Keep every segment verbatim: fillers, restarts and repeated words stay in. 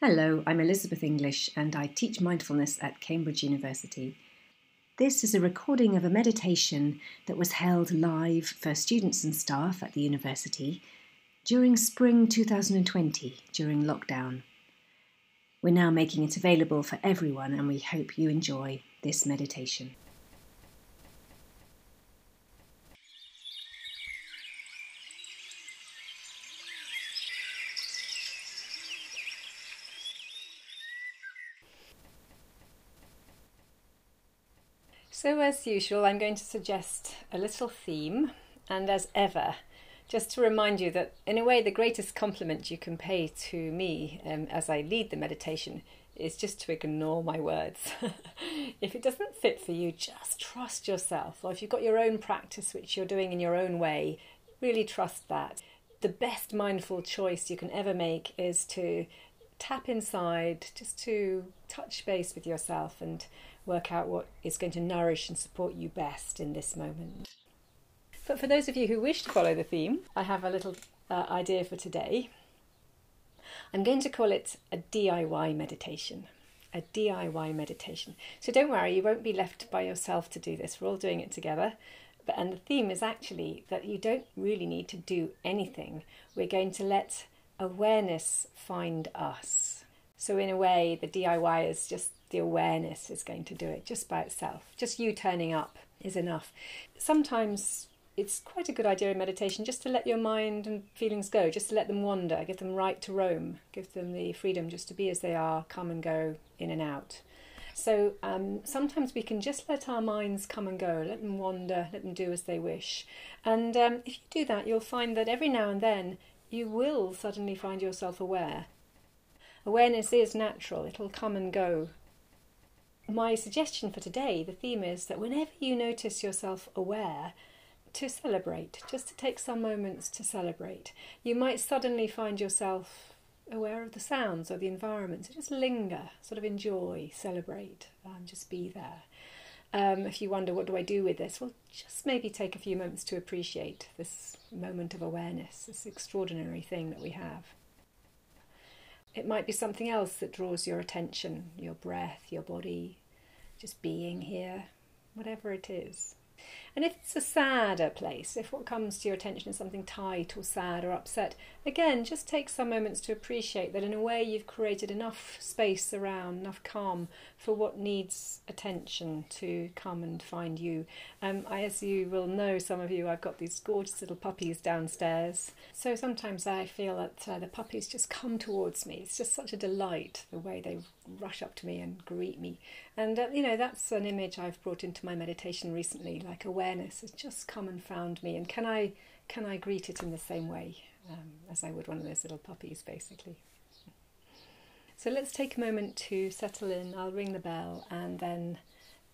Hello, I'm Elizabeth English and I teach mindfulness at Cambridge University. This is a recording of a meditation that was held live for students and staff at the university during spring two thousand twenty, during lockdown. We're now making it available for everyone and we hope you enjoy this meditation. So as usual, I'm going to suggest a little theme, and as ever, just to remind you that in a way the greatest compliment you can pay to me um, as I lead the meditation is just to ignore my words. If it doesn't fit for you, just trust yourself, or if you've got your own practice which you're doing in your own way, really trust that. The best mindful choice you can ever make is to tap inside, just to touch base with yourself and work out what is going to nourish and support you best in this moment. But for those of you who wish to follow the theme, I have a little uh, idea for today. I'm going to call it a D I Y meditation. A D I Y meditation. So don't worry, you won't be left by yourself to do this. We're all doing it together. But, and the theme is actually that you don't really need to do anything. We're going to let awareness find us. So in a way, the D I Y is just the awareness is going to do it just by itself. Just you turning up is enough. Sometimes it's quite a good idea in meditation just to let your mind and feelings go, just to let them wander, give them right to roam, give them the freedom just to be as they are, come and go, in and out. So um, sometimes we can just let our minds come and go, let them wander, let them do as they wish. And um, if you do that, you'll find that every now and then you will suddenly find yourself aware. Awareness is natural, it'll come and go. My suggestion for today, the theme is that whenever you notice yourself aware, to celebrate, just to take some moments to celebrate. You might suddenly find yourself aware of the sounds or the environment, so just linger, sort of enjoy, celebrate, and just be there. Um, if you wonder, what do I do with this? Well, just maybe take a few moments to appreciate this moment of awareness, this extraordinary thing that we have. It might be something else that draws your attention, your breath, your body, just being here, whatever it is. And if it's a sadder place, if what comes to your attention is something tight or sad or upset, again, just take some moments to appreciate that in a way you've created enough space around, enough calm for what needs attention to come and find you. Um, I, as you will know, some of you, I've got these gorgeous little puppies downstairs. So sometimes I feel that uh, the puppies just come towards me. It's just such a delight, the way they rush up to me and greet me. And, uh, you know, that's an image I've brought into my meditation recently, like a awareness has just come and found me, and can I can I greet it in the same way um, as I would one of those little puppies, basically. So let's take a moment to settle in. I'll ring the bell, and then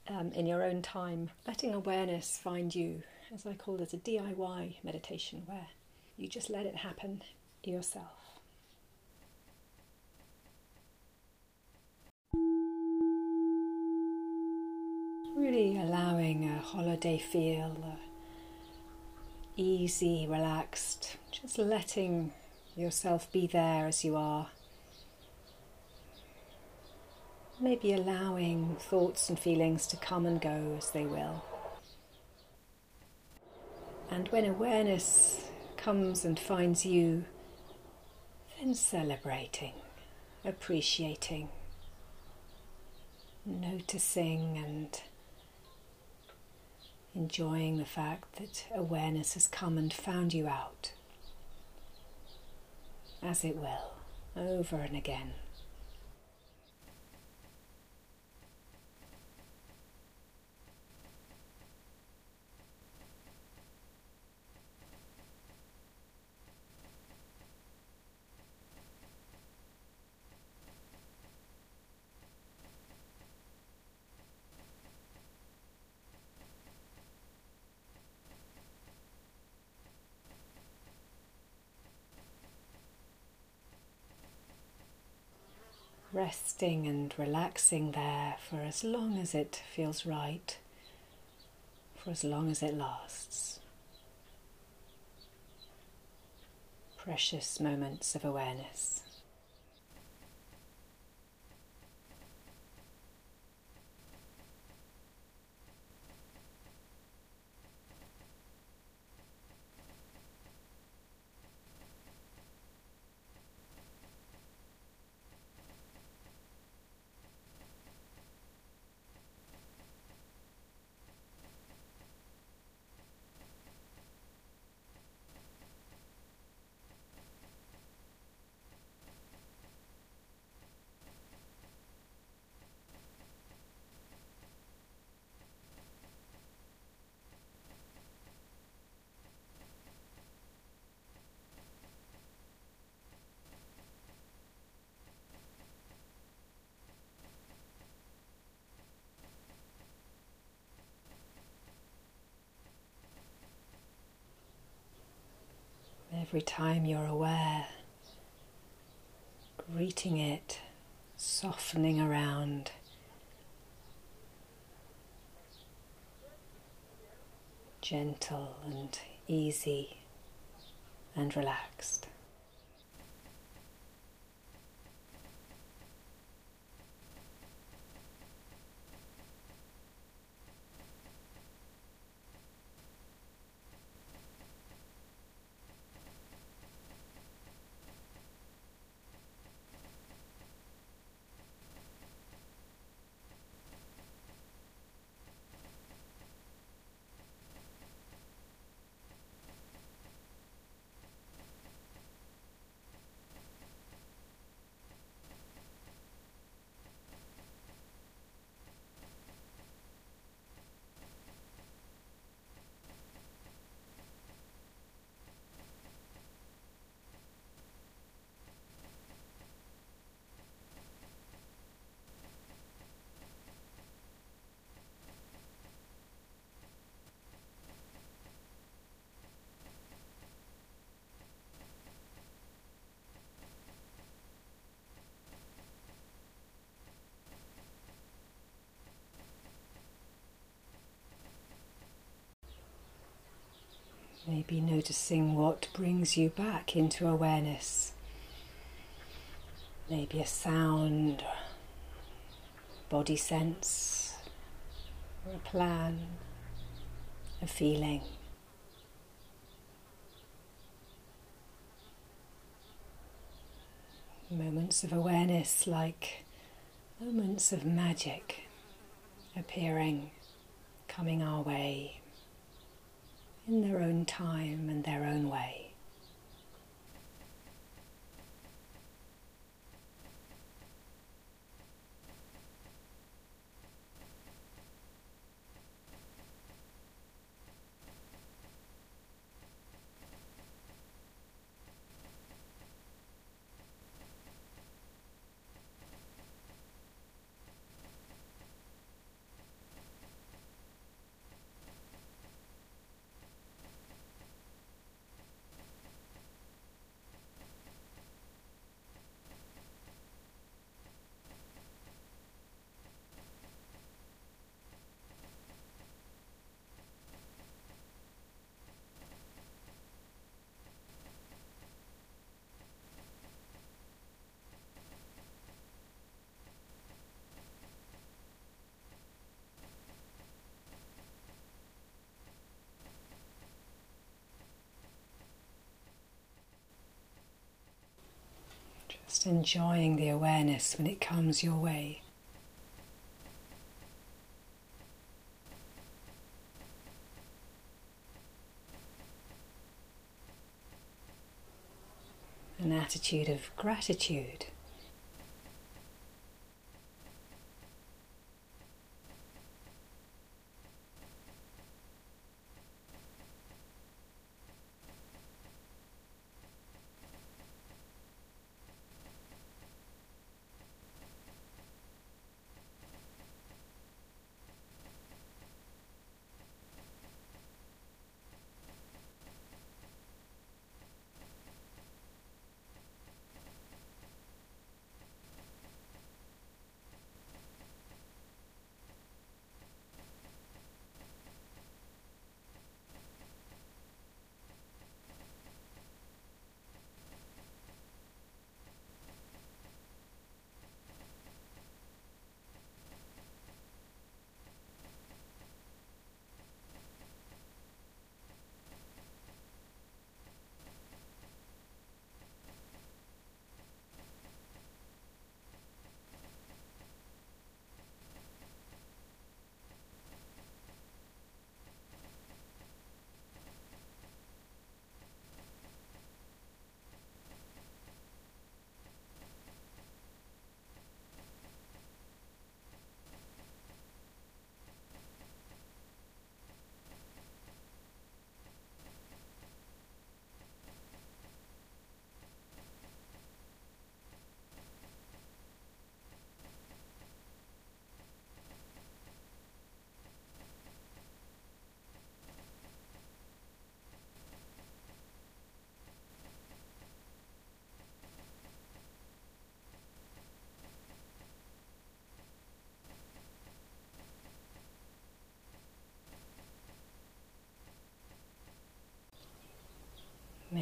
um, in your own time, letting awareness find you, as I call it, a D I Y meditation, where you just let it happen yourself. Really allowing a holiday feel, easy, relaxed, just letting yourself be there as you are. Maybe allowing thoughts and feelings to come and go as they will. And when awareness comes and finds you, then celebrating, appreciating, noticing and enjoying the fact that awareness has come and found you out, as it will, over and again. Resting and relaxing there for as long as it feels right, for as long as it lasts. Precious moments of awareness. every time you're aware, greeting it, softening around. Gentle and easy and relaxed. Maybe noticing what brings you back into awareness. Maybe a sound, body sense, or a plan, a feeling. Moments of awareness like moments of magic appearing, coming our way. In their own time and their own way. Just enjoying the awareness when it comes your way. An attitude of gratitude.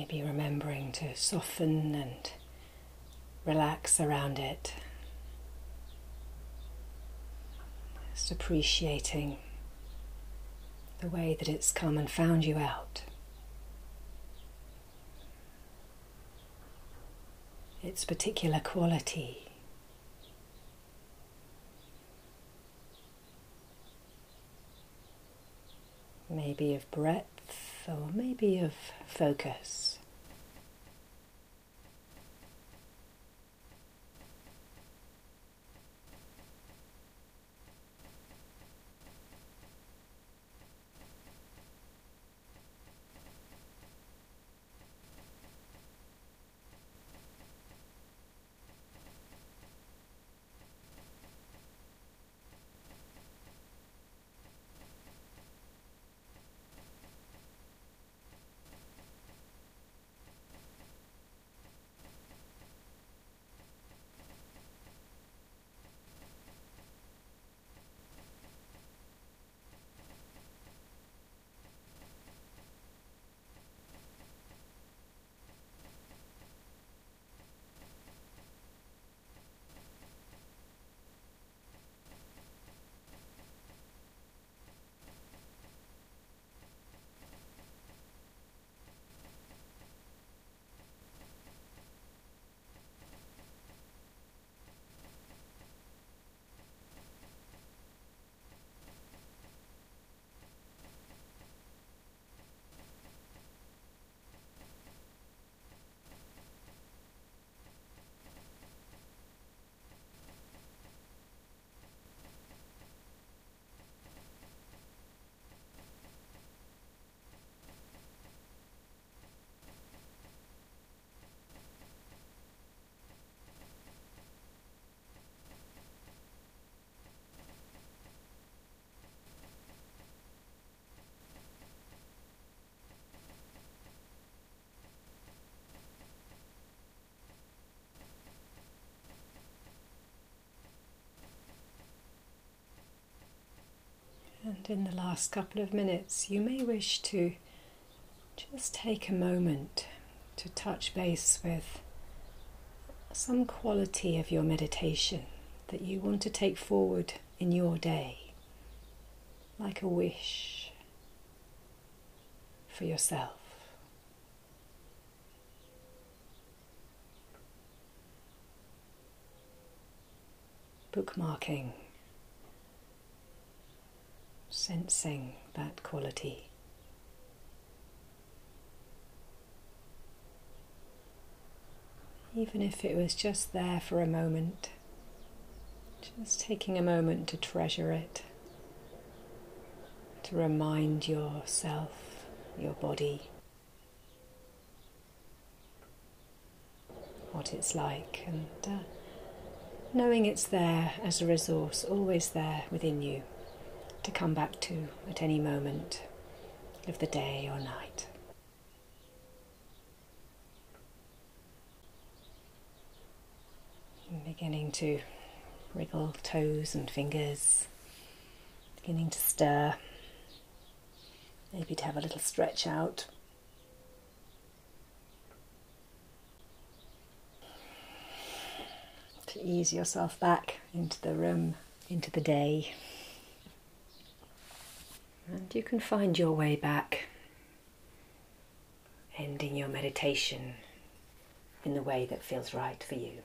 Maybe remembering to soften and relax around it. Just appreciating the way that it's come and found you out. Its particular quality. Maybe of breadth, or maybe of focus. And in the last couple of minutes, you may wish to just take a moment to touch base with some quality of your meditation that you want to take forward in your day, like a wish for yourself. Bookmarking. Sensing that quality. Even if it was just there for a moment, just taking a moment to treasure it, to remind yourself, your body, what it's like, and uh, knowing it's there as a resource, always there within you, to come back to at any moment of the day or night. I'm beginning to wriggle toes and fingers, beginning to stir, maybe to have a little stretch out. To ease yourself back into the room, into the day. And you can find your way back, ending your meditation in the way that feels right for you.